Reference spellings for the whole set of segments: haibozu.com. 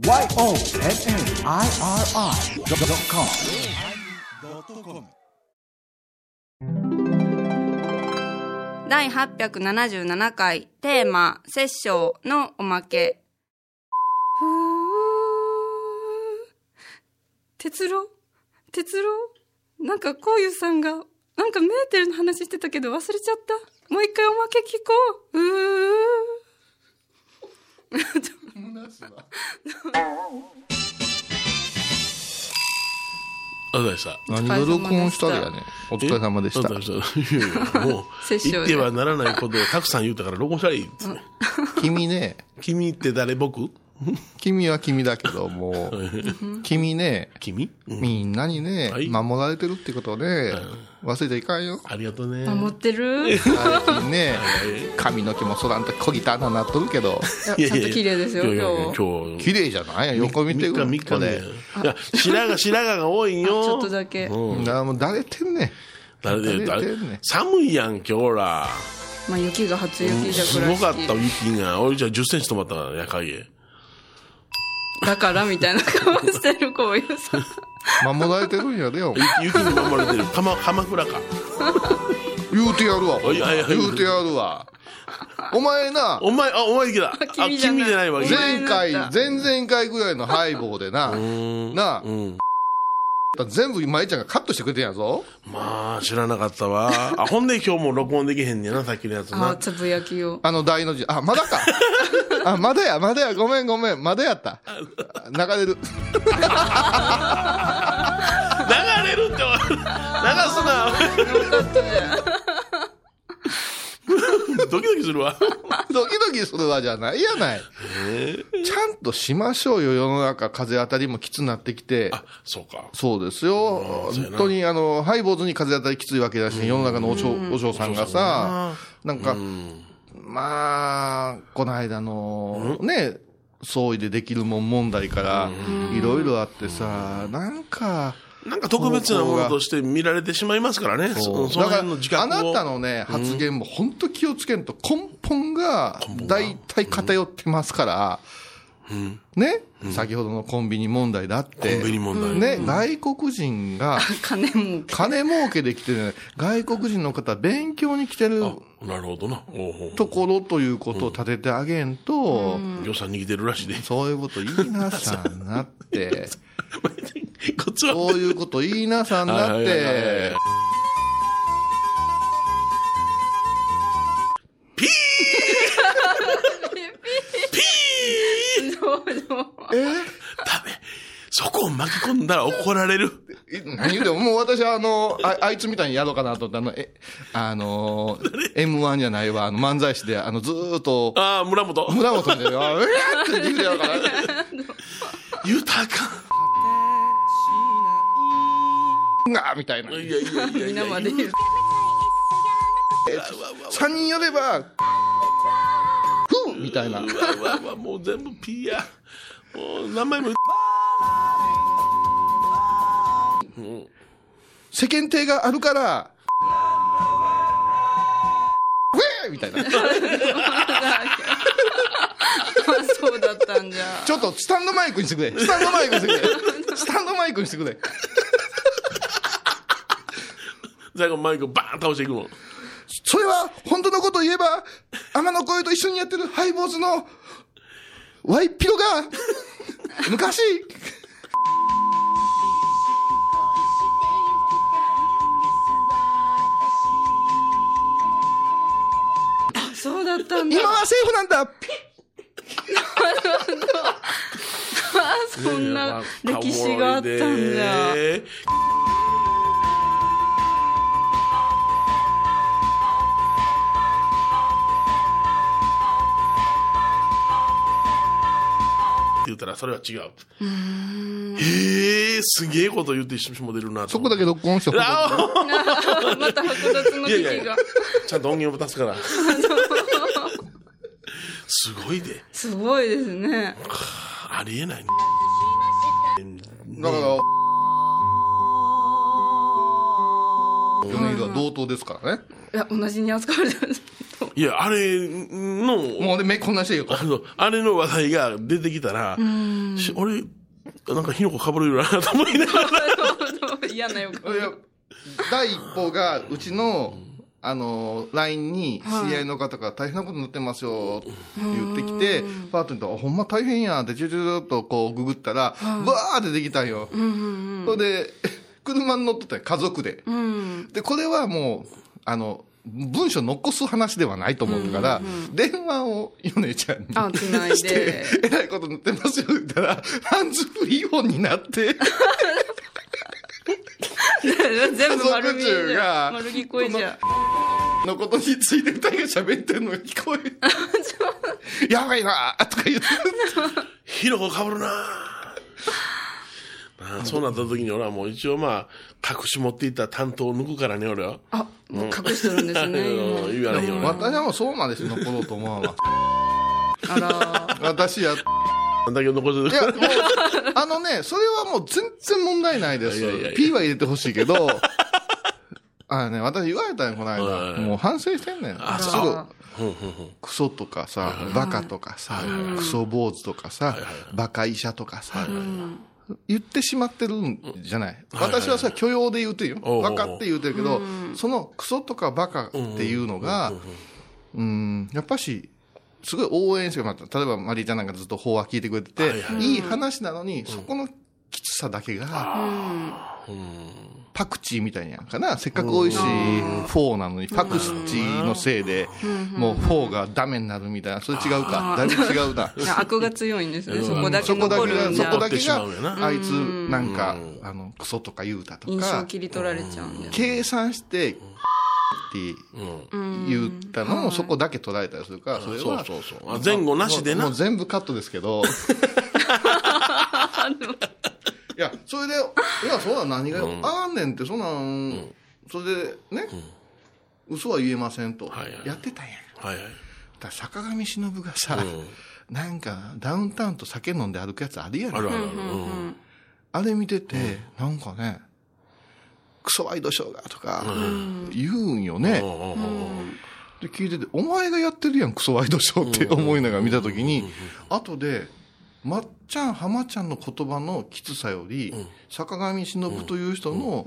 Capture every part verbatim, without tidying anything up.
だいはっぴゃくななじゅうななかいテーマ「殺生」のおまけ。ふう、哲郎哲郎、なんかこういうさんがなんかメーテルの話してたけど忘れちゃった。もう一回おまけ聞こう。うーあざした。何が録音したんだね。お疲れ様でした。もう言ってはならないことをたくさん言うたから録音したらいいですね。君ね。君って誰？僕？君は君だけどもう君ね。君？みんなにね、はい、守られてるってことをね、忘れていかんよ。ありがとうね。守ってる。最近ね、髪の毛もそらんと小汚ななっとるけど。いやちゃんと綺麗ですよ。いやいやいや今日。綺麗じゃないよ。横見てくる。みっかで。いや白髪白髪が多いよ。ちょっとだけ。うん。だからもうだれてんね。だれてんね。寒いやん今日ら。まあ雪が初雪じゃくらい。すごかった雪が。おいじゃあじゅっセンチ止まったからや影。だからみたいな顔してるこういうさ守られてるんやでよ雪に守られてる鎌倉か言うてやるわ言うてやるわお前なお前あお前きだ君じゃないわ前回前々回ぐらいのハイボーでななあ全部舞ちゃんがカットしてくれてんやぞ。まあ知らなかったわあほんで今日も録音できへんねんなさっきのやつなあつぶやきをあの大の字あまだかあまだやまだやごめんごめんまだやった流れる流れるって流すなドキドキするわドキドキするわじゃないやないちゃんとしましょうよ。世の中風当たりもきつなってきてあそうかそうですよ本当にあのハイボーズに風当たりきついわけだし世の中のお嬢さんがさなんかまあこの間のね総意でできるもん問題からいろいろあってさなんかなんか特別なものとして見られてしまいますからね。そう。だから、あなたのね、発言も本当気をつけんと、根本が大体偏ってますから、うん、ね、うん、先ほどのコンビニ問題だって、コンビニ問題ね、うん、外国人が、金儲け。金儲けで来てる、外国人の方勉強に来てる。なるほどな。ところということを立ててあげんと、うん、予算に来てるらしいで。そういうこと言いなさんなって。こっちはそういうこと言いなさんなってピーピーえダメそこを巻き込んだら怒られる何言うてももう私はあの あ, あいつみたいにやろうかなと思ってあのえあの エムワン じゃないわあの漫才師であのずーっとああ村本村本みたいなうわーって言うてやろうかな豊かがみたいな。いやいやいやいやいや。三人やれば、ふうみたいな。もう全部ピーや。もう名前も。世間体があるから、ウェーみたいな。そうだったんじゃ。ちょっとスタンドマイクにしてくれ。スタンドマイクにしてくれ。スタンドマイクにしてくれ。最後マイクバーン倒していくの。それは本当のことを言えば天野声と一緒にやってるハイボーズのワイピロが昔あそうだったんだ今はセーフなんだピッなるほどあそんな歴史があったんだ言ったらそれは違う。うーんへえ、すげえこと言ってしも出るな。そこだけ録音して。また複雑の時が。ちゃんと音源を出すから。すごいで。すごいですね。ありえない。だから米津は同等ですからね。いや同じに扱われてます。いやあれのもうで目こんなしてるよ。あれの話題が出てきたら、うん俺なんか火の粉かぶるようなと思いながら嫌なよ。第一報がうちのあの ライン に知り合いの方が大変なことになってますよって言ってきて、パートにとほんま大変やんってちょちょちょっとこうググったらバーってできたんよ。それで車に乗ってた家族で、でこれはもうあの文章残す話ではないと思うから、うんうんうん、電話をヨネちゃんにしてえらいことになってますよって言ったらハンズフリーオンになって全部丸聞こえじゃん。丸聞こえじゃん。のことについて二人が喋ってるのが聞こえる。やばいなーとか言ってヒロコかぶるなー。そうなった時に俺はもう一応まあ隠し持っていた担当を抜くからね俺は。あ、うん、隠してるんですね。言わないよね。私はもうそうまでして残ろうと思わな。あら。私や。だけど残してる。いやもうあのねそれはもう全然問題ないです。いやいやいや P は入れてほしいけど、あのね私言われたよこの間、もう反省してんねん。あすぐクソとかさ、バカとかさ、クソ坊主とかさ、バカ医者とかさ、言ってしまってるんじゃない。私はさ許容で言うてるよ。バカって言うてるけど、そのクソとかバカっていうのが、うんやっぱし。すごい応援して、まあ、例えばマリーちゃんなんかずっと法話聞いてくれてて、はいはい、いい話なのに、うん、そこのきつさだけが、うん、パクチーみたいにやんかな、せっかく美味しいフォーなのに、うん、パクチーのせいで、うん、もうフォーがダメになるみたいな、それ違うか、だいぶ違うな。悪が強いんですね、そこだけ残るんじゃ、そこだけが、あいつなんか、うん、あのクソとか言うたとか、印象切り取られちゃうんだよね、計算して、って言ったのもそこだけ捉えたりするから、それは前後なしでな、もう全部カットですけどいやそれでいやそうだ何があんねんってそんなんそれでね嘘は言えませんとやってたんや。だから坂上忍がさなんかダウンタウンと酒飲んで歩くやつあるやろ。あれ見ててなんかね。クソワイドショーがとか言うんよね、うん、で聞いててお前がやってるやんクソワイドショーって思いながら見たときに、うん、後でまっちゃん浜ちゃんの言葉のきつさより、うん、坂上忍という人の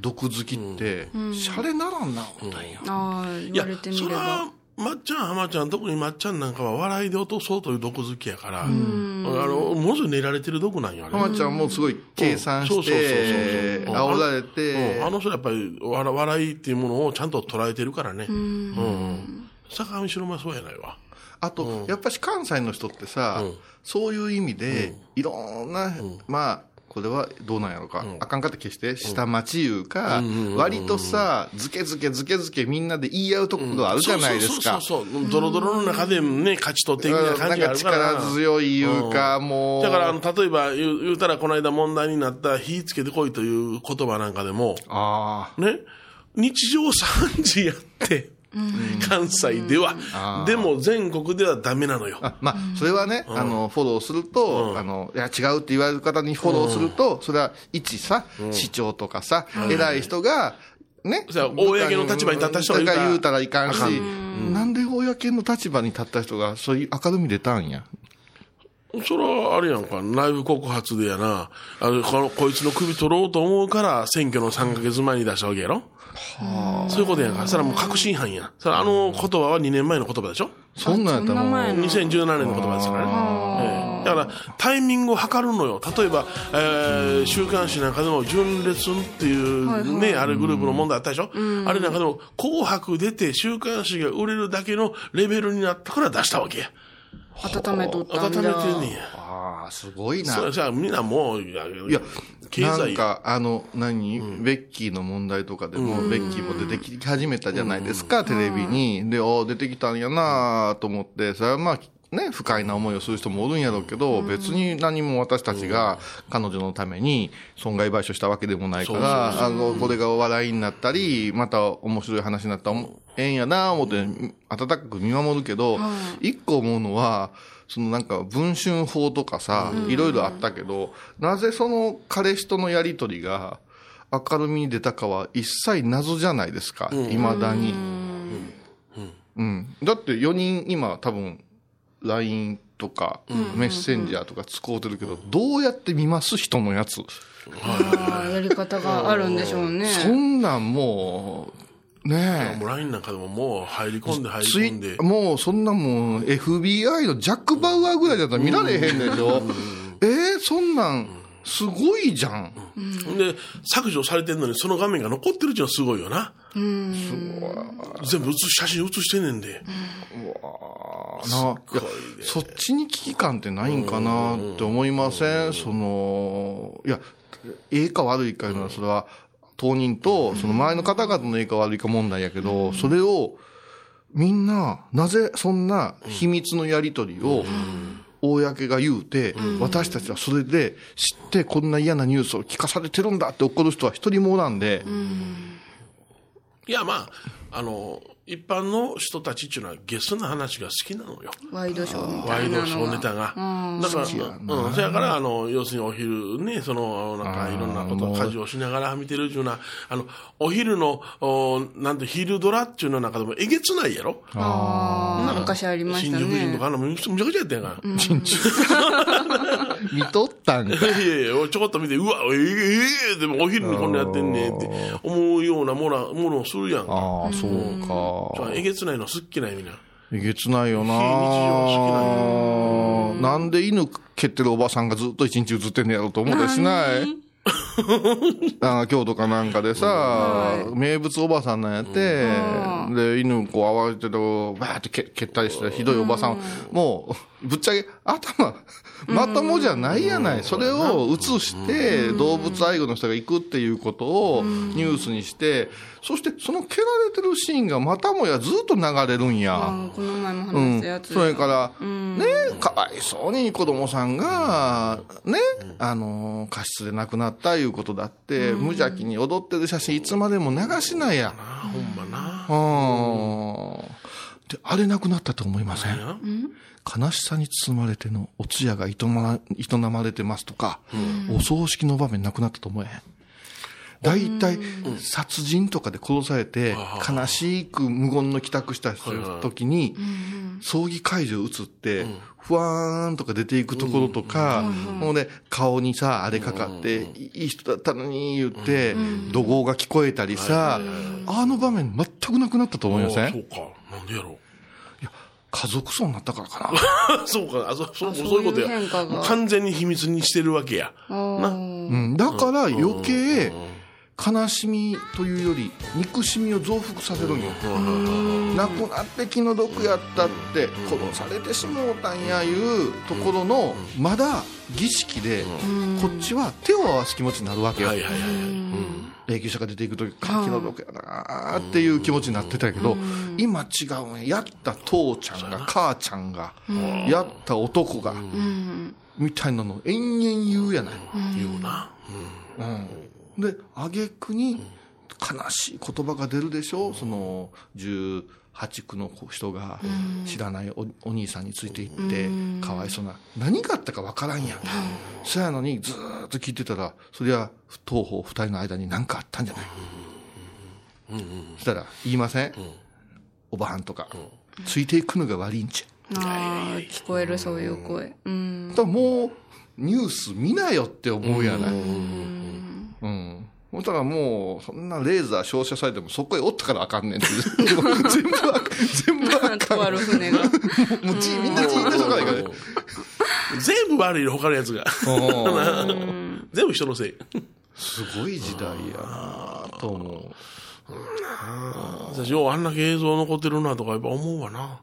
毒好きって、うん、シャレならんな思ったんや、うん、あー言われてみれば。いや、そらまっちゃん浜ちゃん特にまっちゃんなんかは笑いで落とそうという毒好きやから、うん、あのもず練られてる毒なんや。浜ちゃんもすごい計算して煽られて、あの人はやっぱり笑いっていうものをちゃんと捉えてるからね、うんうん、坂上忍はそうやないわ。あと、うん、やっぱし関西の人ってさ、うん、そういう意味で、うん、いろんな、うん、まあこれはどうなんやろか、うん、あかんかって決して下町いうか、うん、割とさずけずけずけずけみんなで言い合うところあるじゃないですか。ドロドロの中でね勝ち取っていくような感じがあるから、なんか力強いいうか、うん、もうだからあの例えば言う、言うたらこの間問題になった火つけてこいという言葉なんかでもあ、ね、日常さんじやってうん、関西では、でも全国ではダメなのよ。あ、まあ、それはね、うん、あのフォローすると、うん、あのいや違うって言われる方にフォローすると、うん、それは一さ、うん、市長とかさ、うん、偉い人がね、うん、公の立場に立った人が言うたらいかんし、うん、なんで公の立場に立った人がそういう明るみ出たんや。それはあれやんか、内部告発でやな、あの こ, こいつの首取ろうと思うから選挙のさんかげつまえに出したわけやろ。はあ、そういうことやんか。それはもう確信犯や。それあの言葉はにねんまえの言葉でしょ。そんなんやったらもうにせんじゅうななねんの言葉ですからね。えー、だからタイミングを測るのよ。例えば、えー、週刊誌なんかでも純烈っていうね、はいはい、あれグループの問題あったでしょ。あれなんかでも紅白出て週刊誌が売れるだけのレベルになったから出したわけや。温めとったんだ。温めてんねんや。ああ、すごいな。そうじゃあみんなもう、いや、経済なんか、あの、何、うん、ベッキーの問題とかでも、うん、ベッキーも出てき始めたじゃないですか、うん、テレビに。で、ああ、出てきたんやなと思って、それはまあ、ね、不快な思いをする人もおるんやろうけど、うん、別に何も私たちが彼女のために損害賠償したわけでもないから、うん、あの、これがお笑いになったり、また面白い話になったら、ええんやなぁ思って、温かく見守るけど、一個思うのは、そのなんか、文春法とかさ、いろいろあったけど、なぜその彼氏とのやりとりが明るみに出たかは一切謎じゃないですか、未だに。うん、だってよにん今多分 ライン とかメッセンジャーとか使うてるけど、うんうんうん、どうやって見ます人のやつあやり方があるんでしょうねそんなんもうねえ、もう ライン なんかでももう入り込んで入り込んでもうそんなもん エフビーアイ のジャック・バウアーぐらいだったら見られへんでしょ、うん、えー、そんなんすごいじゃん、うん、で削除されてるのにその画面が残ってるっていうのはすごいよな、うん、すごい全部写真写してんねんで、うん、うわーなすごい、ね、いやそっちに危機感ってないんかなって思いませんそのいやええか悪いかいうのはそれは当人とその前の方々のいいか悪いか問題やけど、それをみんななぜそんな秘密のやり取りを公が言うて、私たちはそれで知ってこんな嫌なニュースを聞かされてるんだって怒る人は一人もおらんで、いやまああの一般の人たちっていうのはゲスな話が好きなのよ。ワイドショーみたいなのが。ワイドショーネタが。うん、だから、うん、そやからあの要するにお昼ね、そのなんかいろんなことを家事をしながら見てるっていうのはあのお昼のおなんて昼ドラっていうの中でもえげつないやろ。ああ。昔ありましたね。新宿人とかあのむちゃくちゃやったやんか。うん、見とったんか。いやいやちょこっと見てうわええええでもお昼にこんなやってんねって思うようなものものをするやんか。ああそうか。うんえげつないの好きな意味なえげつないよな非日常は好きななんで犬蹴ってるおばさんがずっと一日映ってんねやろと思うでしないあ京都かなんかでさ、うん、名物おばさんなんやって、うん、で犬こう慌ててバーって蹴ったりしてひどいおばさん、うん、もうぶっちゃけ頭まともじゃないやない、うん、それを映して、うん、動物愛護の人が行くっていうことをニュースにして、うん、そしてその蹴られてるシーンがまたもやずっと流れるんや、うん、この前も話したやつ、うん、それから、うん、ねかわいそうに子供さんがねあの過失で亡くなったいうことだって、うん、無邪気に踊ってる写真いつまでも流しないやほんまなあ、うん、であれなくなったと思いません、うん、悲しさに包まれてのお通夜が営ま、営まれてますとか、うん、お葬式の場面なくなったと思えへんだいたい殺人とかで殺されて悲しく無言の帰宅した時に葬儀会場映ってふわーんとか出ていくところとかもうね顔にさあれかかっていい人だったのに言って怒号が聞こえたりさあの場面全くなくなったと思いません？そうかなんでやろう家族葬になったからかなそうかあそ う, あそういうことや完全に秘密にしてるわけやな、うん、だから余計悲しみというより憎しみを増幅させるんよなくなって気の毒やったって殺されてしもうたんやいうところのまだ儀式でこっちは手を合わす気持ちになるわけよ霊柩車が出ていくとき気の毒やなーっていう気持ちになってたけど今違うんやった父ちゃんが母ちゃんがやった男がみたいなの延々言うやない言うなうんで挙句に悲しい言葉が出るでしょ、うん、そのじゅうはち区の人が知らない お,、うん、お兄さんについていって、うん、かわいそうな何があったかわからんやん、うん、そやのにずーっと聞いてたらそりゃ当方ふたりの間に何かあったんじゃない、うんうん、そしたら言いません、うん、おばはんとか、うん、ついていくのが悪いんちゃあ聞こえるそういう声、うん、だからもうニュース見なよって思うやない、うんうんうん、だからもうそんなレーザー照射されてもそこへおったからあかんねんって全部あ全部あかん悪船がもうみんな人の人からいかない全部悪い他のやつが全部人のせいすごい時代やなと思う、うん、私ようあんだけ映像残ってるなとかやっぱ思うわな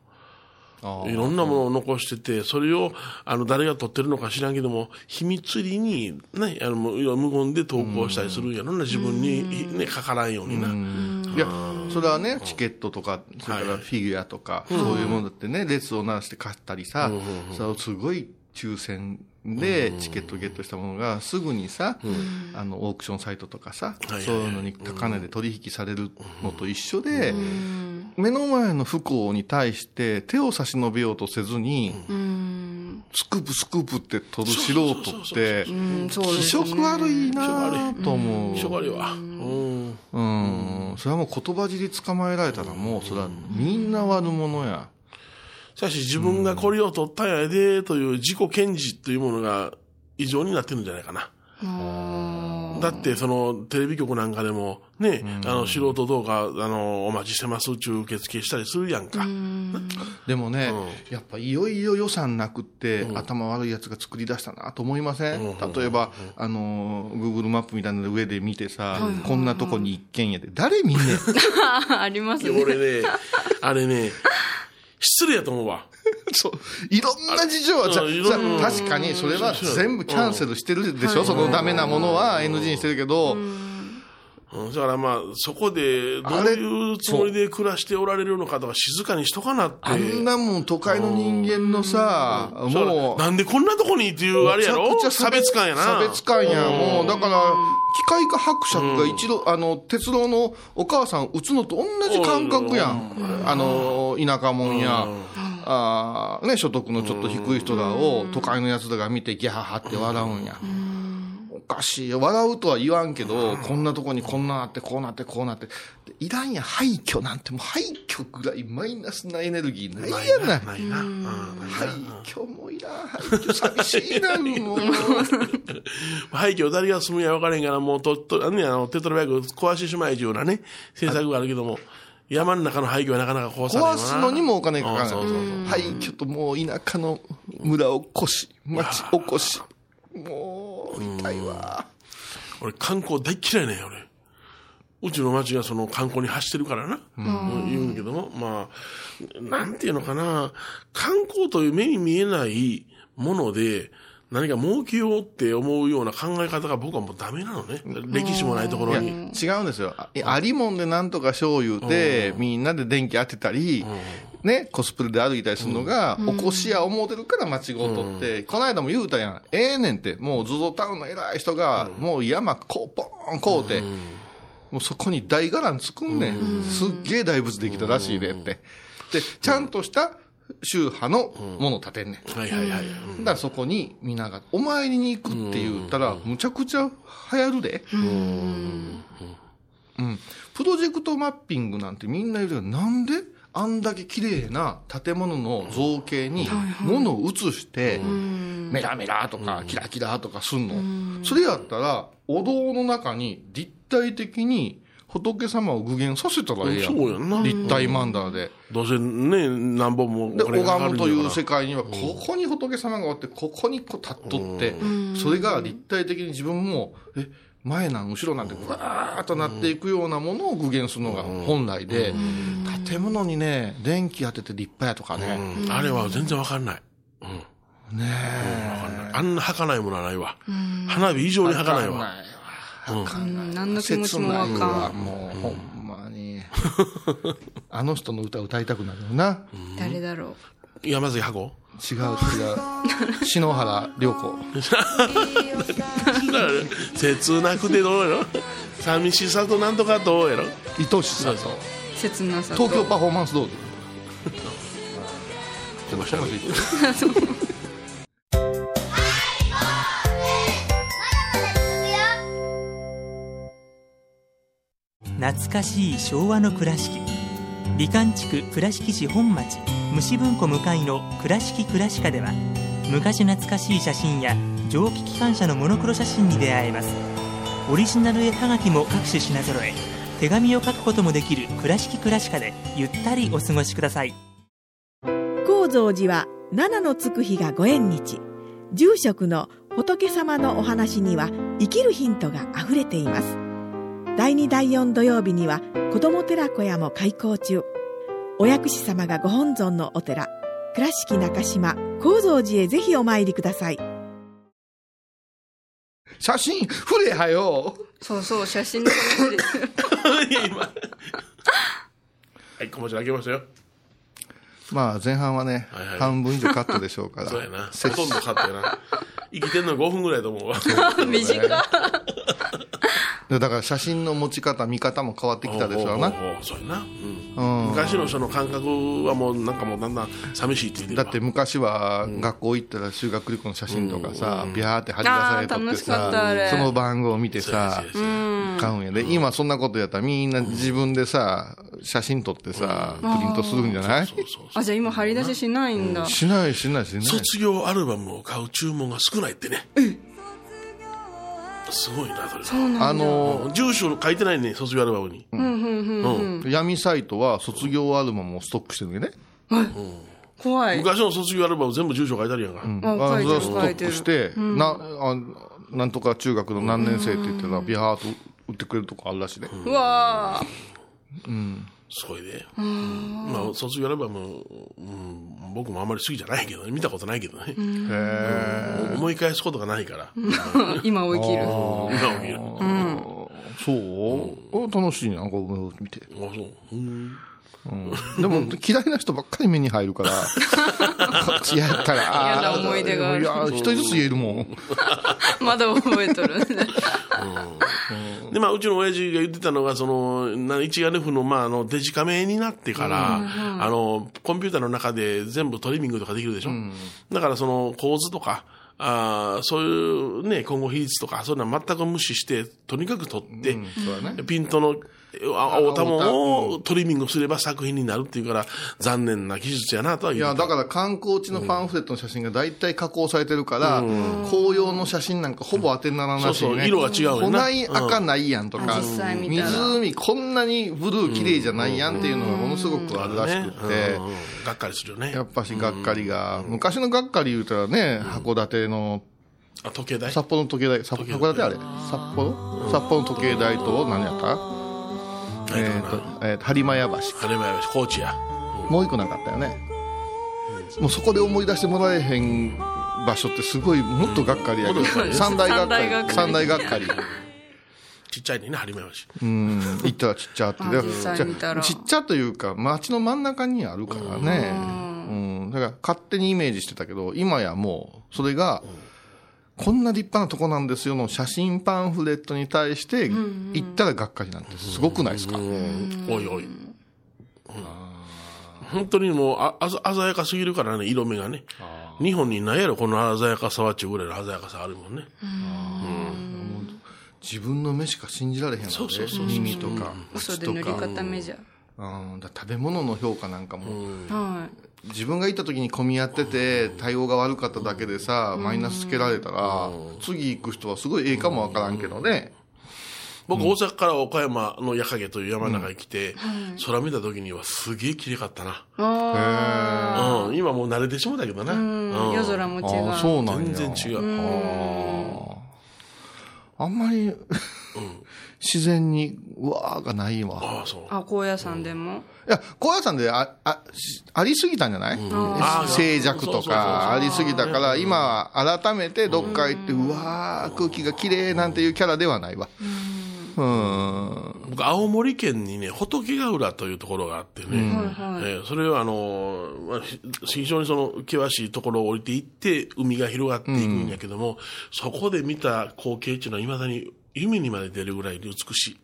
いろんなものを残してて、それを、あの、誰が撮ってるのか知らんけども、秘密裏に、ね、あの、無言で投稿したりするんやろな、自分に、ね、かからんようにな。いや、それはね、チケットとか、それからフィギュアとか、はい、そういうものだってね、列を鳴らして買ったりさ、それをすごい抽選でチケットゲットしたものが、すぐにさ、あの、オークションサイトとかさ、はいはいはい、そういうのに高値で取引されるのと一緒で、目の前の不幸に対して手を差し伸べようとせずに、うん、スクープスクープって取る素人って気色悪いなと思う。気色悪いわ。うんうん、それはもう言葉尻捕まえられたらもうそれはみんな悪者や。しかし自分がこれを取ったんやでという自己顕示というものが異常になってるんじゃないかな。うん、だってそのテレビ局なんかでもね、うん、あの素人動画あのお待ちしてますっていう受付したりするやんか。うんでもね、うん、やっぱいよいよ予算なくって、うん、頭悪いやつが作り出したなと思いません、うん、例えば、うん、あの Google マップみたいなの上で見てさ、うん、こんなとこに一軒家で誰見んねんありますね。俺ねあれね失礼やと思うわ。そういろんな事情はじゃあ確かにそれは全部キャンセルしてるでしょ、うん、そのダメなものは エヌジー にしてるけど、うん、だからまあそこでどういうつもりで暮らしておられるのかとか静かにしとかなって。あんなもん都会の人間のさ、うん、もうなんでこんなとこにっていうあれやろ、差別感やな。差別感や、うん、もうだから機械化伯爵が一度、うん、あの鉄道のお母さん打つのと同じ感覚やん、うん、あの田舎もんや、うんあね、所得のちょっと低い人らを都会のやつらが見てギャハハって笑うんや。おかしいよ。笑うとは言わんけど、こんなとこにこんなあってこうなってこうなっていらんや。廃墟なんてもう廃墟ぐらいマイナスなエネルギーないやない。ないな。廃墟もいらん。廃墟寂しいなもう。廃墟誰が住むや分からへんからもうととあのねあのテトラバイク壊してしまいようなね政策があるけども。山の中の廃墟はなかなか壊さない。壊すのにもお金かかる。廃墟ともう田舎の村おこし、町おこし。もう、痛いわ。俺観光大嫌いね、俺。うちの町がその観光に走ってるからな。うん、言うんだけども。まあ、なんていうのかな。観光という目に見えないもので、何か儲けようって思うような考え方が僕はもうダメなのね。歴史もないところに。違うんですよ。あ、ありもんでなんとか醤油でみんなで電気当てたり、ね、コスプレで歩いたりするのが、おこしや思うてるから間違うとって、この間も言うたやん。ええねんって、もうズゾタウンの偉い人が、もう山こうポーンこうて、もうそこに大伽藍作んねん。すっげえ大仏できたらしいねんって。で、ちゃんとした、宗派のものを建てんねん、うん、はいはいはい、うん、だからそこに皆がお参りに行くって言ったらむちゃくちゃ流行るで、うん、うんうん、プロジェクトマッピングなんてみんな言うけど、なんであんだけ綺麗な建物の造形に物を移してメラメラとかキラキラとかすんの。それやったらお堂の中に立体的に仏様を具現させたらええやん。そうやんな。立体マンダーで。どうせね、何本もお金がかかるんだから。で、拝むという世界には、ここに仏様がおって、ここにこう立っとって、それが立体的に自分も、え、前なん後ろなんてわーっとなっていくようなものを具現するのが本来で、建物にね、電気当てて立派やとかね。あれは全然わかんない。うん、ねえ。あんな儚いものはないわ。花火以上に儚いわ。うん、何の気持ちもわかん。もう、うん、ほんまに。あの人の歌歌いたくなるよな。誰だろう。山崎箱？違う違う。篠原涼子。切なくてどうやろ？寂しさとなんとかどうやろ？愛しさと。切なさと。東京パフォーマンスどうぞ。ちょっとしゃべり。懐かしい昭和の倉敷。美観地区倉敷市本町虫文庫向かいの倉敷倉歯科では、昔懐かしい写真や蒸気機関車のモノクロ写真に出会えます。オリジナル絵はがきも各種品揃え、手紙を書くこともできる倉敷倉歯科でゆったりお過ごしください。高蔵寺は七のつく日がご縁日。住職の仏様のお話には生きるヒントがあふれています。だいにだいよん土曜日には子ども寺小屋も開校中。お薬師様がご本尊のお寺、倉敷中島・高蔵寺へぜひお参りください。写真触れはよ。そうそう写真の話です今はい、小文字開けましたよ。まあ前半はね、はいはい、半分以上カットでしょうからそうやな、ほとんどカットやな。生きてんのごふんぐらいと思うわ短いだから写真の持ち方見方も変わってきたでしょうな。そうやな、うん、昔の人の感覚はもうなんかもうだんだん寂しいって言ってる。だって昔は学校行ったら修学旅行の写真とかさ、うん、ビャーって張り出されとってさ、その番号を見てさ、うん買うんやで、うん、今そんなことやったらみんな自分でさ写真撮ってさ、うん、プリントするんじゃない？あ、じゃあ今張り出ししないんだ、うん、しないしないしない。卒業アルバムを買う注文が少ないってね。すごいなそれ。そうなんだ。あのー、住所書いてないね卒業アルバムに、うんうんうん、闇サイトは卒業アルバムをストックしてるんだよね、うん、怖い。昔の卒業アルバム全部住所書いてあるやんか、うん、あ書いてるストックして、うん、なあなんとか中学の何年生って言ってたらビハーと売ってくれるとこあるらしいね。うわー、うん、すごいね。うん、まあ、卒業アルバム、うん、僕もあんまり好きじゃないけど、ね、見たことないけどね、うん、へ思い返すことがないから今を生きる今を生きる、うん、そう、うん、楽しいなこう見て。あ、そう、うんうん、でも嫌いな人ばっかり目に入るからこっちやったら嫌な思い出がある。いや一人ずつ言えるもんまだ覚えとるうん、でまあ、うちの親父が言ってたのがその一眼レフの、まあ、あのデジカメになってから、うんうん、あのコンピューターの中で全部トリミングとかできるでしょ、うん、だからその構図とかあそういうね今後比率とかそういうのは全く無視してとにかく撮って、うんね、ピントの青玉をトリミングすれば作品になるっていうから残念な技術やなとは言う。いやだから観光地のパンフレットの写真が大体加工されてるから、うん、紅葉の写真なんかほぼ当てにならないしね、うん、そうそう色が違うよな。こない赤ないやんとか、うん、湖こんなにブルー綺麗じゃないやんっていうのがものすごくあるらしくって、うんうんうんうん、がっかりするよねやっぱし。がっかりが、うん、昔のがっかり言うたらね函館のあ時計台札幌の時計台札函館あれ札幌札幌の時計台と何やったえーとえー、と播磨屋橋播磨屋橋高知や、うん、もう一個なかったよね、うん、もうそこで思い出してもらえへん場所ってすごいもっとがっかりやけど、うん、三大がっかり三大がっかりちっちゃいね播磨屋橋うん行ったらちっちゃってちっちゃというか街の真ん中にあるからね、うんうん、だから勝手にイメージしてたけど今やもうそれが、うんこんな立派なとこなんですよの写真パンフレットに対して行ったらがっかりなんてすごくないですか、うんうん、おいおい、うん、本当にもうああ鮮やかすぎるからね色目がね日本にないやろこの鮮やかさはっちゅうぐらいの鮮やかさあるもんね、うんうん、自分の目しか信じられへんのでそうそうそう耳とか口とか、うん、嘘で塗り固めじゃ、うん、だ食べ物の評価なんかも、うんはい自分が行った時に混み合ってて対応が悪かっただけでさマイナスつけられたら次行く人はすごいええかもわからんけどね。僕大阪から岡山の矢影という山の中に来て空見た時にはすげえ綺麗かったな、うんうん、今もう慣れてしまったけどな、うんうん、夜空も違う。あそうなんや全然違う、うん、あんまり、うん、自然にうわーがないわ。あそうあ高野山でも、うんいや高野山で あ, あ, ありすぎたんじゃない、うん、静寂とかありすぎたから今は改めてどっか行ってうわー空気がきれいなんていうキャラではないわ。うんうん僕青森県にね仏ヶ浦というところがあってね、うんえー、それはあの非常にその険しいところを降りていって海が広がっていくんやけども、うん、そこで見た光景っていうのは未だに夢にまで出るぐらい美しい。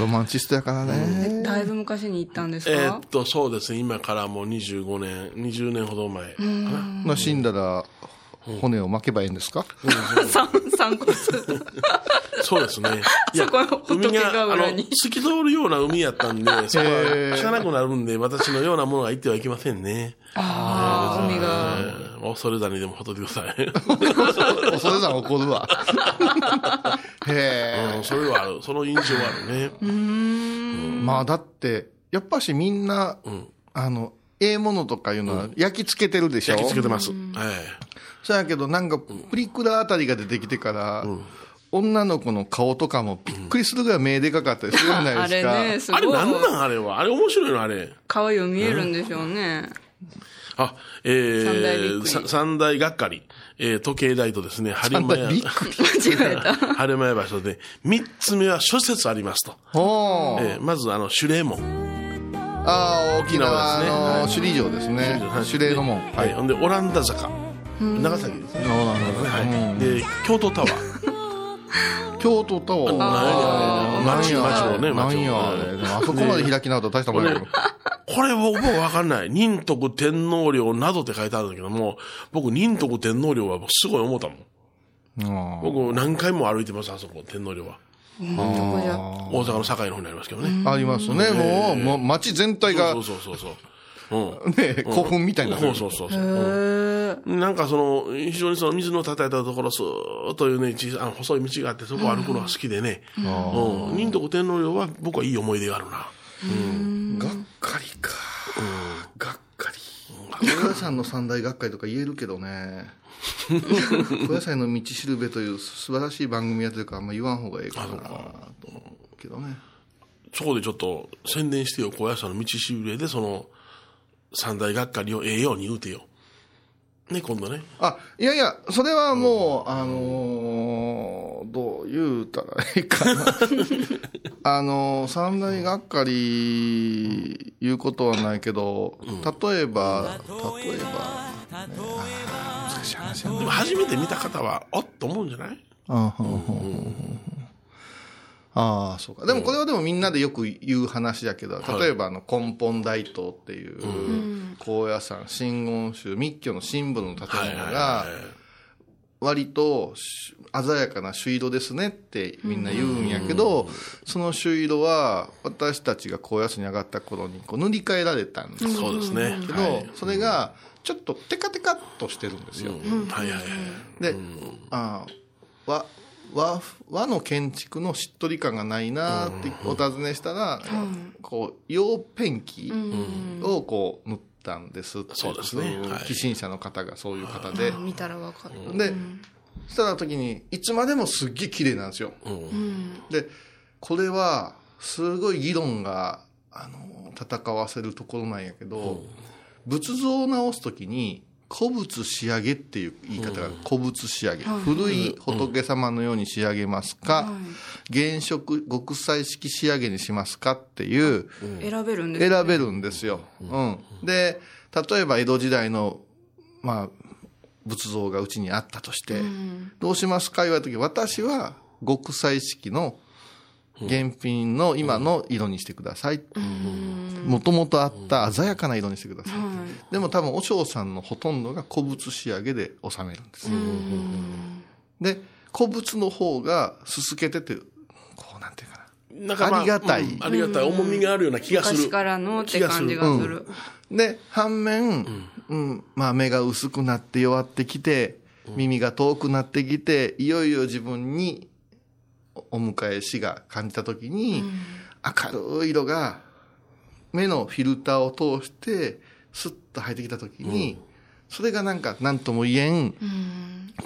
ロマンチストやからね。だいぶ昔に行ったんですか。えー、っとそうですね今からもうにじゅうごねんにじゅうねんほど前かな。死んだら骨を巻けばいいんですか。散骨そうですねいやそこは仏ヶ浦に透き通るような海やったんでそこは汚くなるんで私のようなものが行ってはいけませんね。ああ海が恐れ山にでもほっといてください恐れ山怒るわへえ、うん、それはあるその印象はあるねうーん、うん、まあだってやっぱしみんな、うん、あのええものとかいうのは焼き付けてるでしょ、うん、焼き付けてます、うん、そうやけどなんかプリクラあたりが出てきてから、うんうん女の子の顔とかもびっくりするぐらい目でかかったりするじゃないですかあれねすごいあれなんなんあれはあれ面白いのあれ可愛いよ見えるんでしょうね、うん、あ、えー、三大三大がっかり、えー、時計台とですね張間屋間違えた張間屋橋で三つ目は諸説ありますとお、えー、まずあの守礼門あ沖縄ですね、あのー、首里城ですね守礼の門はい、はい、でオランダ坂長崎ですねオランダね、はい、で京都タワー京都タワー街のね街のねあそこまで開き直ったら大したもんやけどこれ僕もわかんない仁徳天皇陵などって書いてあるんだけども僕仁徳天皇陵はすごい思ったもん。あ僕何回も歩いてますあそこ天皇陵はうん、大阪の堺の方にありますけどね。ありますね。もう、もう街全体がそうそうそうそう。うん、ね、古墳みたいになる。そうそうそうそう。なんかその非常にその水のたたいたところスーッというね、小さな細い道があってそこを歩くのが好きでね。うん。仁徳天皇陵は僕はいい思い出があるな。うん。がっかりか。うん、がっかり。小屋さんの三大学会とか言えるけどね。小屋さんの道しるべという素晴らしい番組やというかあんま言わん方がいいかなと思うけどね。そこでちょっと宣伝してよ、小屋さんの道しるべでその三大学会をええように言うてよ。ね、今度ね。あ、いやいや、それはもう、うん、あのー、どう言うたらいいかな。あのー、三大がっかり言うことはないけど、うん、例えば、例えば、ね、あ難しい話やね。でも初めて見た方は、おっと思うんじゃない？ああ、ああ、そうか。でもこれはでもみんなでよく言う話だけど、例えばあの、根本大塔っていう、高野山、真言宗、密教の神部の建物が、割と鮮やかな朱色ですねってみんな言うんやけど、その朱色は私たちが高野山に上がった頃にこう塗り替えられたんですけど、それがちょっとテカテカっとしてるんですよ。で、ああ、わ、和, 和の建築のしっとり感がないなってお尋ねしたら、うん、こう洋ペンキをこう塗ったんですって、うん、そういう寄進者の方がそういう方で、見たら分かる。で、したら時にいつまでもすっげえ綺麗なんですよ、うん、でこれはすごい議論があの戦わせるところなんやけど、うん、仏像を直す時に古物仕上げっていう言い方が、古物仕上げ、うん、古い仏様のように仕上げますか、うんうん、原色極彩式仕上げにしますかっていう、うん、選べるんです、ね、選べるんですよ、うん、で例えば江戸時代の、まあ、仏像がうちにあったとして、うん、どうしますか言われた時、私は極彩式の原品の今の色にしてください、もともとあった鮮やかな色にしてください、うん、でも多分和尚さんのほとんどが古物仕上げで収めるんです、うん、で古物の方がすすけててこうなんていうか な, なんか、まあ、ありがたい、うん、ありがたい重みがあるような気がする、昔からのって感じがする、うん、で反面、うんうん、まあ、目が薄くなって弱ってきて、耳が遠くなってきて、いよいよ自分にお迎えしが感じたときに、うん、明るい色が目のフィルターを通してスッと入ってきたときに、うん、それがなんか何とも言えん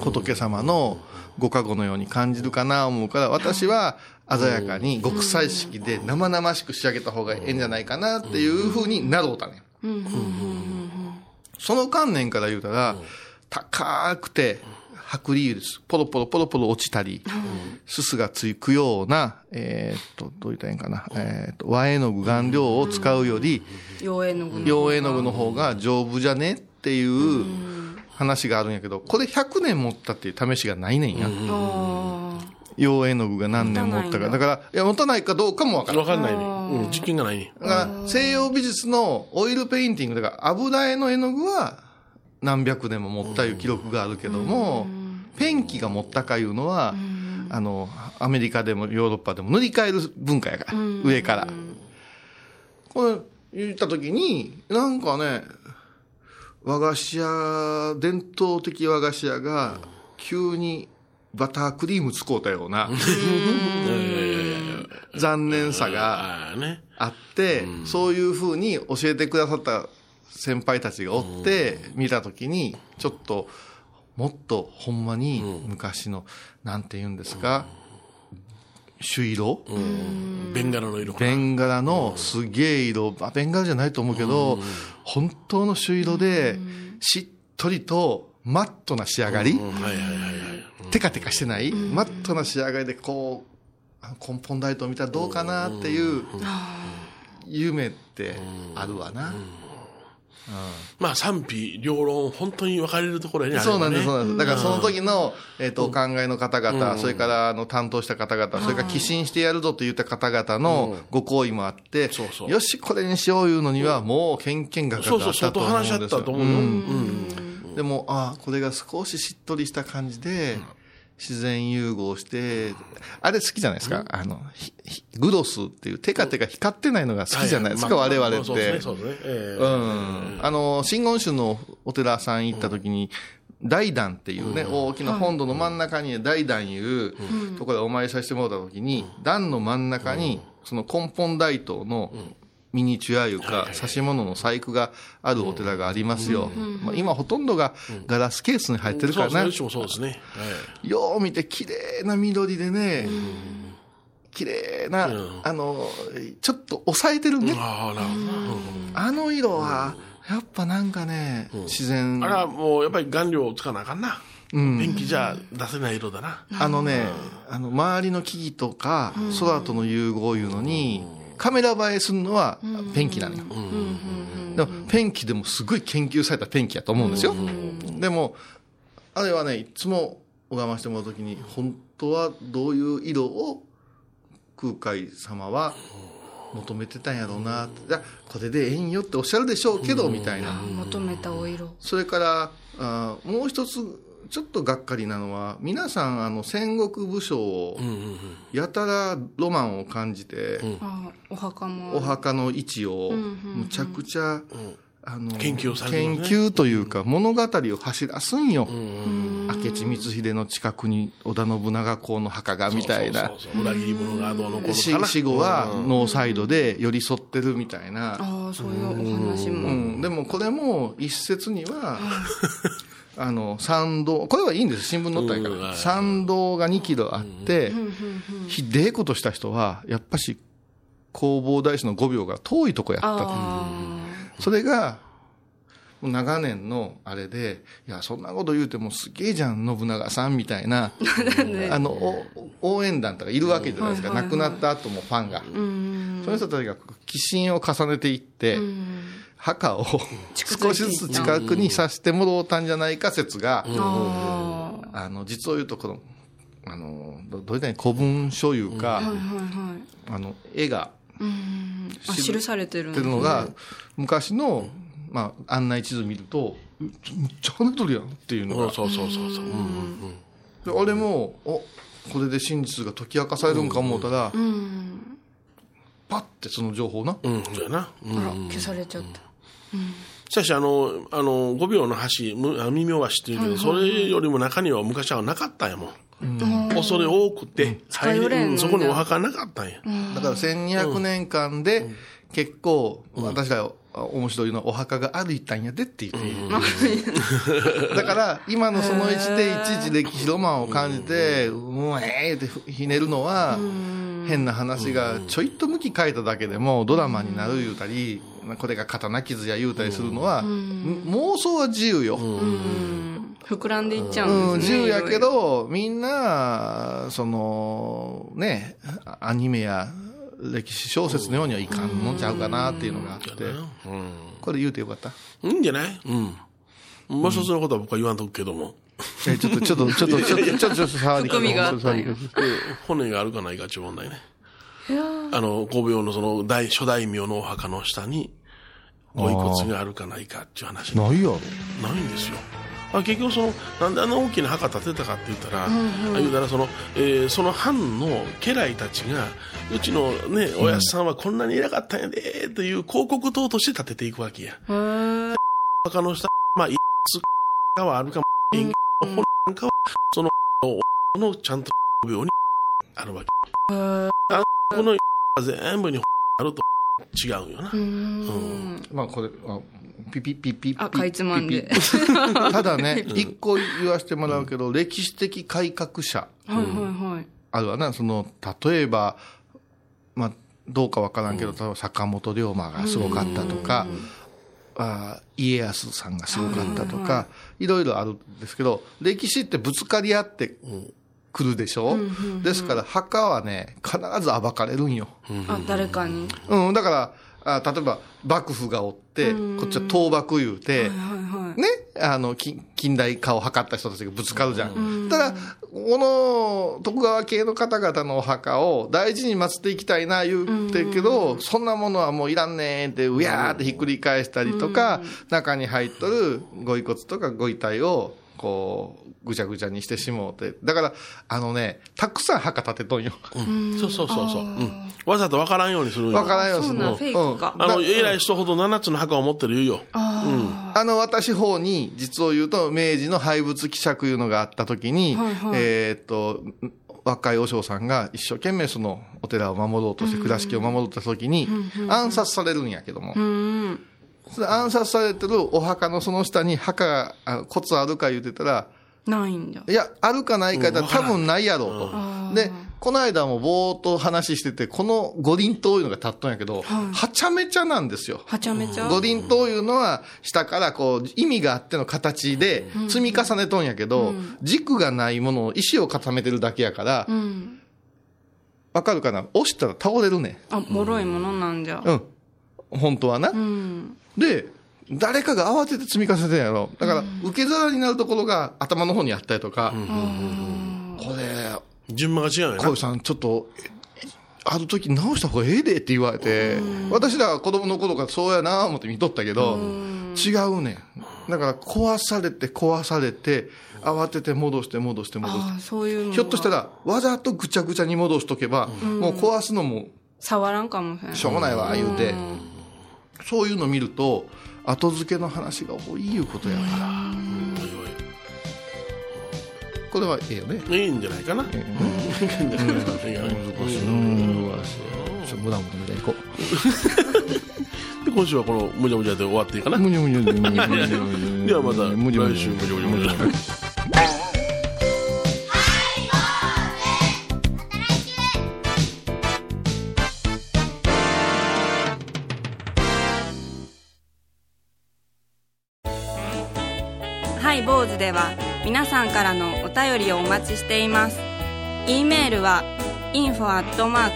仏様のご加護のように感じるかな思うから、私は鮮やかに極彩色で生々しく仕上げた方がええんじゃないかなっていうふうになろうたね、うんうんうん、その観念から言うたら、高くて剥離油です。ポロポロポロポロ落ちたり、うん、すすがつくような、えー、っと、どう言ったらいいんかな、えー、っと、和絵の具顔料を使うより、洋絵の具の方が丈夫じゃねっていう話があるんやけど、これひゃくねん持ったっていう試しがないねんや。洋絵の具が何年持ったか。だから、いや、持たないかどうかもわからない。わかんないね。うん、実験がないね。だから、西洋美術のオイルペインティング、だから油絵の絵の具は何百年も持ったいう記録があるけども、ペンキが持ったかいうのは、うん、あのアメリカでもヨーロッパでも塗り替える文化やから、うん、上からこれ言った時になんかね、和菓子屋、伝統的和菓子屋が急にバタークリーム使うたような残念さがあって、うん、そういう風に教えてくださった先輩たちがおって見た時に、ちょっともっとほんまに昔の、うん、なんて言うんですか、朱色、うん、ベンガラの色かな、ベンガラのすげえ色、あ、ベンガラじゃないと思うけど、うん、本当の朱色でしっとりとマットな仕上がり、テカテカしてない、うん、マットな仕上がりで、こう根本大塔見たらどうかなっていう夢ってあるわな、うんうんうん、うん、まあ賛否両論本当に分かれるところにあるよね。そうなんです、そうなんです。だからその時の、えーと、お考えの方々、うん、それからあの担当した方々、うん、それから寄進してやるぞと言った方々のご好意もあって、うん、そうそう、よしこれにしよういうのにはもうけんけんがかかったと思うんですよ。そうそう、話し合ったと思うよ。でも、あ、これが少ししっとりした感じで、うん、自然融合して、あれ好きじゃないですか、あのグロスっていうテカテカ光ってないのが好きじゃないですか、はい、我々って。あの真言宗のお寺さん行った時に、うん、大壇っていうね、うん、大きな本堂の真ん中に大壇いうところでお参りさせてもらった時に、うん、壇の真ん中にその根本大塔のミニチュアいうか指物の細工があるお寺がありますよ、うんうんまあ、今ほとんどがガラスケースに入ってるからな、うん、そうですね、はい、よう見て綺麗な緑でね、うん、綺麗な、うん、あのちょっと抑えてるね、うん、あ, うん、あの色はやっぱなんかね、うん、自然あれはもうやっぱり顔料をつかなあかんな、うん、電気じゃ出せない色だな、あのね、うん、あの周りの木々とか空との融合いうのに、うんカメラ映えするのはペンキなのよ、うん、でもペンキでもすごい研究されたペンキやと思うんですよ、うん、でもあれはねいつも拝ましてもらうときに本当はどういう色を空海様は求めてたんやろうなってこれでええんよっておっしゃるでしょうけどみたいな、うん、求めたお色。それからあもう一つちょっとがっかりなのは皆さんあの戦国武将をやたらロマンを感じて、うんうんうん、お墓もお墓の位置をむちゃくちゃ、うんうんうん、あの研究をされてるね、研究というか物語を走らすんよ、うんうん、明智光秀の近くに織田信長公の墓がみたいな、裏切り者がどうのこうのかな、死後はノーサイドで寄り添ってるみたいな、うん、あそういうお話も、うん、でもこれも一説にはあの参道、これはいいんです、新聞載ったから参道がにキロあってひでえことした人はやっぱし弘法大師のごびょうが遠いとこやったと。それが長年のあれで、いやそんなこと言うてもすげえじゃん信長さんみたいなあの応援団とかいるわけじゃないですか、亡くなった後もファンが、その人たちが寄進を重ねていって墓を少しずつ近くにさせてもらうたんじゃないか説が、うん、あの実を言うとこのあのどういった古文書いうか、うんはいはいはい、あの絵がうんあ記されてるのが、ね、昔の、まあ、案内地図見るとめっちゃ話しとるやんっていうのが、そうそうそうそう、うんうん、で俺もおこれで真実が解き明かされるんか思うたら、うんうん、パッてその情報な、うんそうやな、うん、あら消されちゃった、うんうん、しかしあのあのごびょうの箸耳明箸っていうけど、うん、それよりも中には昔はなかったんやもん、うん、恐れ多くて、うん、そこにお墓なかったんや、うん、だからせんにひゃくねんかんで結構、うん、私ら面白いのはお墓が歩いたんやでって言って、うん、だから今のその位置でいちいち歴史ロマンを感じてもうええってひねるのは、うん、変な話がちょいと向き変えただけでもドラマになる言うたり、これが刀傷や言うたりするのは、うん、妄想は自由よ、うん、膨らんでいっちゃうんですね、うん、自由やけどみんなそのねアニメや歴史小説のようにはいかんもんちゃうかなっていうのがあって、うん、これ言うてよかったいいんじゃない、うん、もう一つのことは僕は言わんとくけどもちょっとちょっとちょっとちょっとちょっとちょっと触り込みがあったよ骨があるかないかっていう問題ね。あのご病のその大初大名のお墓の下にご遺骨があるかないかっていう話ないやろないんですよ。あ結局そのなんであんな大きな墓建てたかって言ったら、うんうん、言うたらその、えー、その藩の家来たちがうちのねおやっさんはこんなに偉かったんやでという広告塔として建てていくわけや。うん、墓の下まあいつかはあるかも、うん、本なんかはそののちゃんと病にあるわけ。うんあこの全部にあると違うよな。うーん、うん、まあこれあピピピピピあかいつまんで。ただね一個言わせてもらうけど、うん、歴史的改革者、うんはいはい、あるわなその例えばまあどうかわからんけど、うん、例えば坂本龍馬がすごかったとか、うん、あ家康さんがすごかったとか、はいろいろあるんですけど歴史ってぶつかり合って。うん来るでしょ、うんうんうん、ですから墓はね必ず暴かれるんよ、うんうんうん、あ誰かに、うん、だからあ例えば幕府がおって、うんうん、こっちは倒幕言うて、はいはいはい、ねあの近代化を図った人たちがぶつかるじゃん、うんうん、ただこの徳川系の方々のお墓を大事に祀っていきたいな言ってるけど、うんうん、そんなものはもういらんねーってうやーってひっくり返したりとか、うんうん、中に入っとるご遺骨とかご遺体をこうぐちゃぐちゃにしてしもうて、だからあのねたくさん墓立てとんよ、うん、そうそうそうそう、うん、わざと分からんようにするよ、分からんようにするの、うん、偉い人ほどななつの墓を持ってる言うよ、あ、うん、あの私方に実を言うと明治の廃仏毀釈いうのがあった時に、はいはい、えー、っと若い和尚さんが一生懸命そのお寺を守ろうとして倉敷を守ろうとした時に暗殺されるんやけども、うん、暗殺されてるお墓のその下に墓が骨あるか言うてたらないんだ、いやあるかないか言ったら多分ないやろうと、うん、でこの間もぼーっと話しててこの五輪塔いうのが立っとんやけど、はい、はちゃめちゃなんですよ、はちゃめちゃ、五輪塔いうのは下からこう意味があっての形で積み重ねとんやけど、うん、軸がないものを石を固めてるだけやから、うん、わかるかな、押したら倒れるね、あ、脆いものなんじゃ、うん、うん、本当はな、うん、で誰かが慌てて積み重ねてんやろ。だから受け皿になるところが頭の方にあったりとか、うん、これ順番が違うよね。小井さんちょっとある時直した方がええでって言われて、私ら子供の頃からそうやなぁ思って見とったけど、うん、違うね。だから壊されて壊されて慌てて戻して戻して戻して、そういうのひょっとしたらわざとぐちゃぐちゃに戻しとけば、うん、もう壊すのも触らんかもしれない。しょうもないわ言うて、うん、そういうの見ると。後付けの話が多いいうことやから、うん、これはええよね、いいんじゃないかな、ええ、ね、うん、難しい、うん、難しい、ちょっと無駄も無駄いこうで今週はこのむじゃむじゃで終わっていいかな、むにゃむにゃむにゃむにゃむにゃむにゃ、ではまた来週むじゃむじゃむにゃhaibozuでは皆さんからのお便りをお待ちしています。 E メールは インフォ アット ハ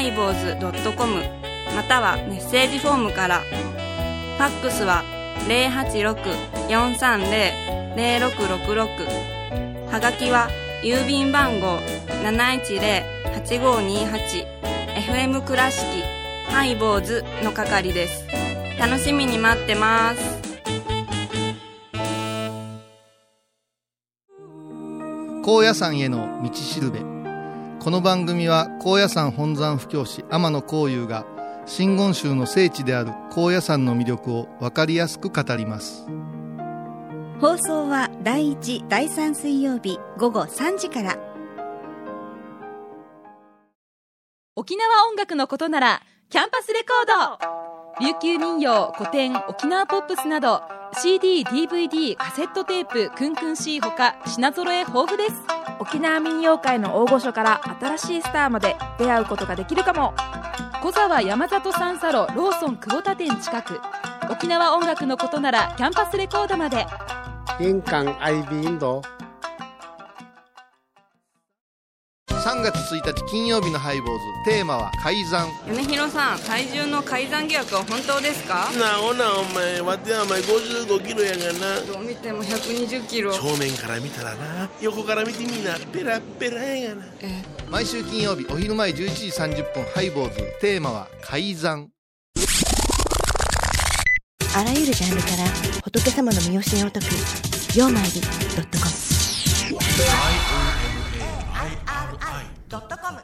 イボーズ ドット コム またはメッセージフォームから、ファックスは ゼロ はち ろく よん さん ゼロ ゼロ ろく ろく ろく、 はがきは郵便番号 なな いち ゼロ はち ご に はち エフエム 倉敷 haibozu の係です。楽しみに待ってます。高野山への道しるべ。この番組は高野山本山布教師天野幸雄が真言宗の聖地である高野山の魅力を分かりやすく語ります。放送はだいいちだいさん水曜日午後さんじから。沖縄音楽のことならキャンパスレコード、琉球民謡、古典、沖縄ポップスなどシーディー、ディーブイディー、カセットテープ、クンクン C ほか品揃え豊富です。沖縄民謡界の大御所から新しいスターまで出会うことができるかも。小沢山里三佐路ローソン久保田店近く。沖縄音楽のことならキャンパスレコードまで。玄関アイビーインド。さんがつついたち金曜日のハイボーズ、テーマは改ざん。米広さん、体重の改ざん疑惑は本当ですか？なおなお前、わてはお前ごじゅうごキロやがな。どう見てもひゃくにじゅっキロ。正面から見たらな、横から見てみんなペラペラやがな。え毎週金曜日お昼前じゅういちじさんじゅっぷん、ハイボーズ、テーマは改ざん。あらゆるジャンルから仏様の身教えを解くようまいり .com ドットコム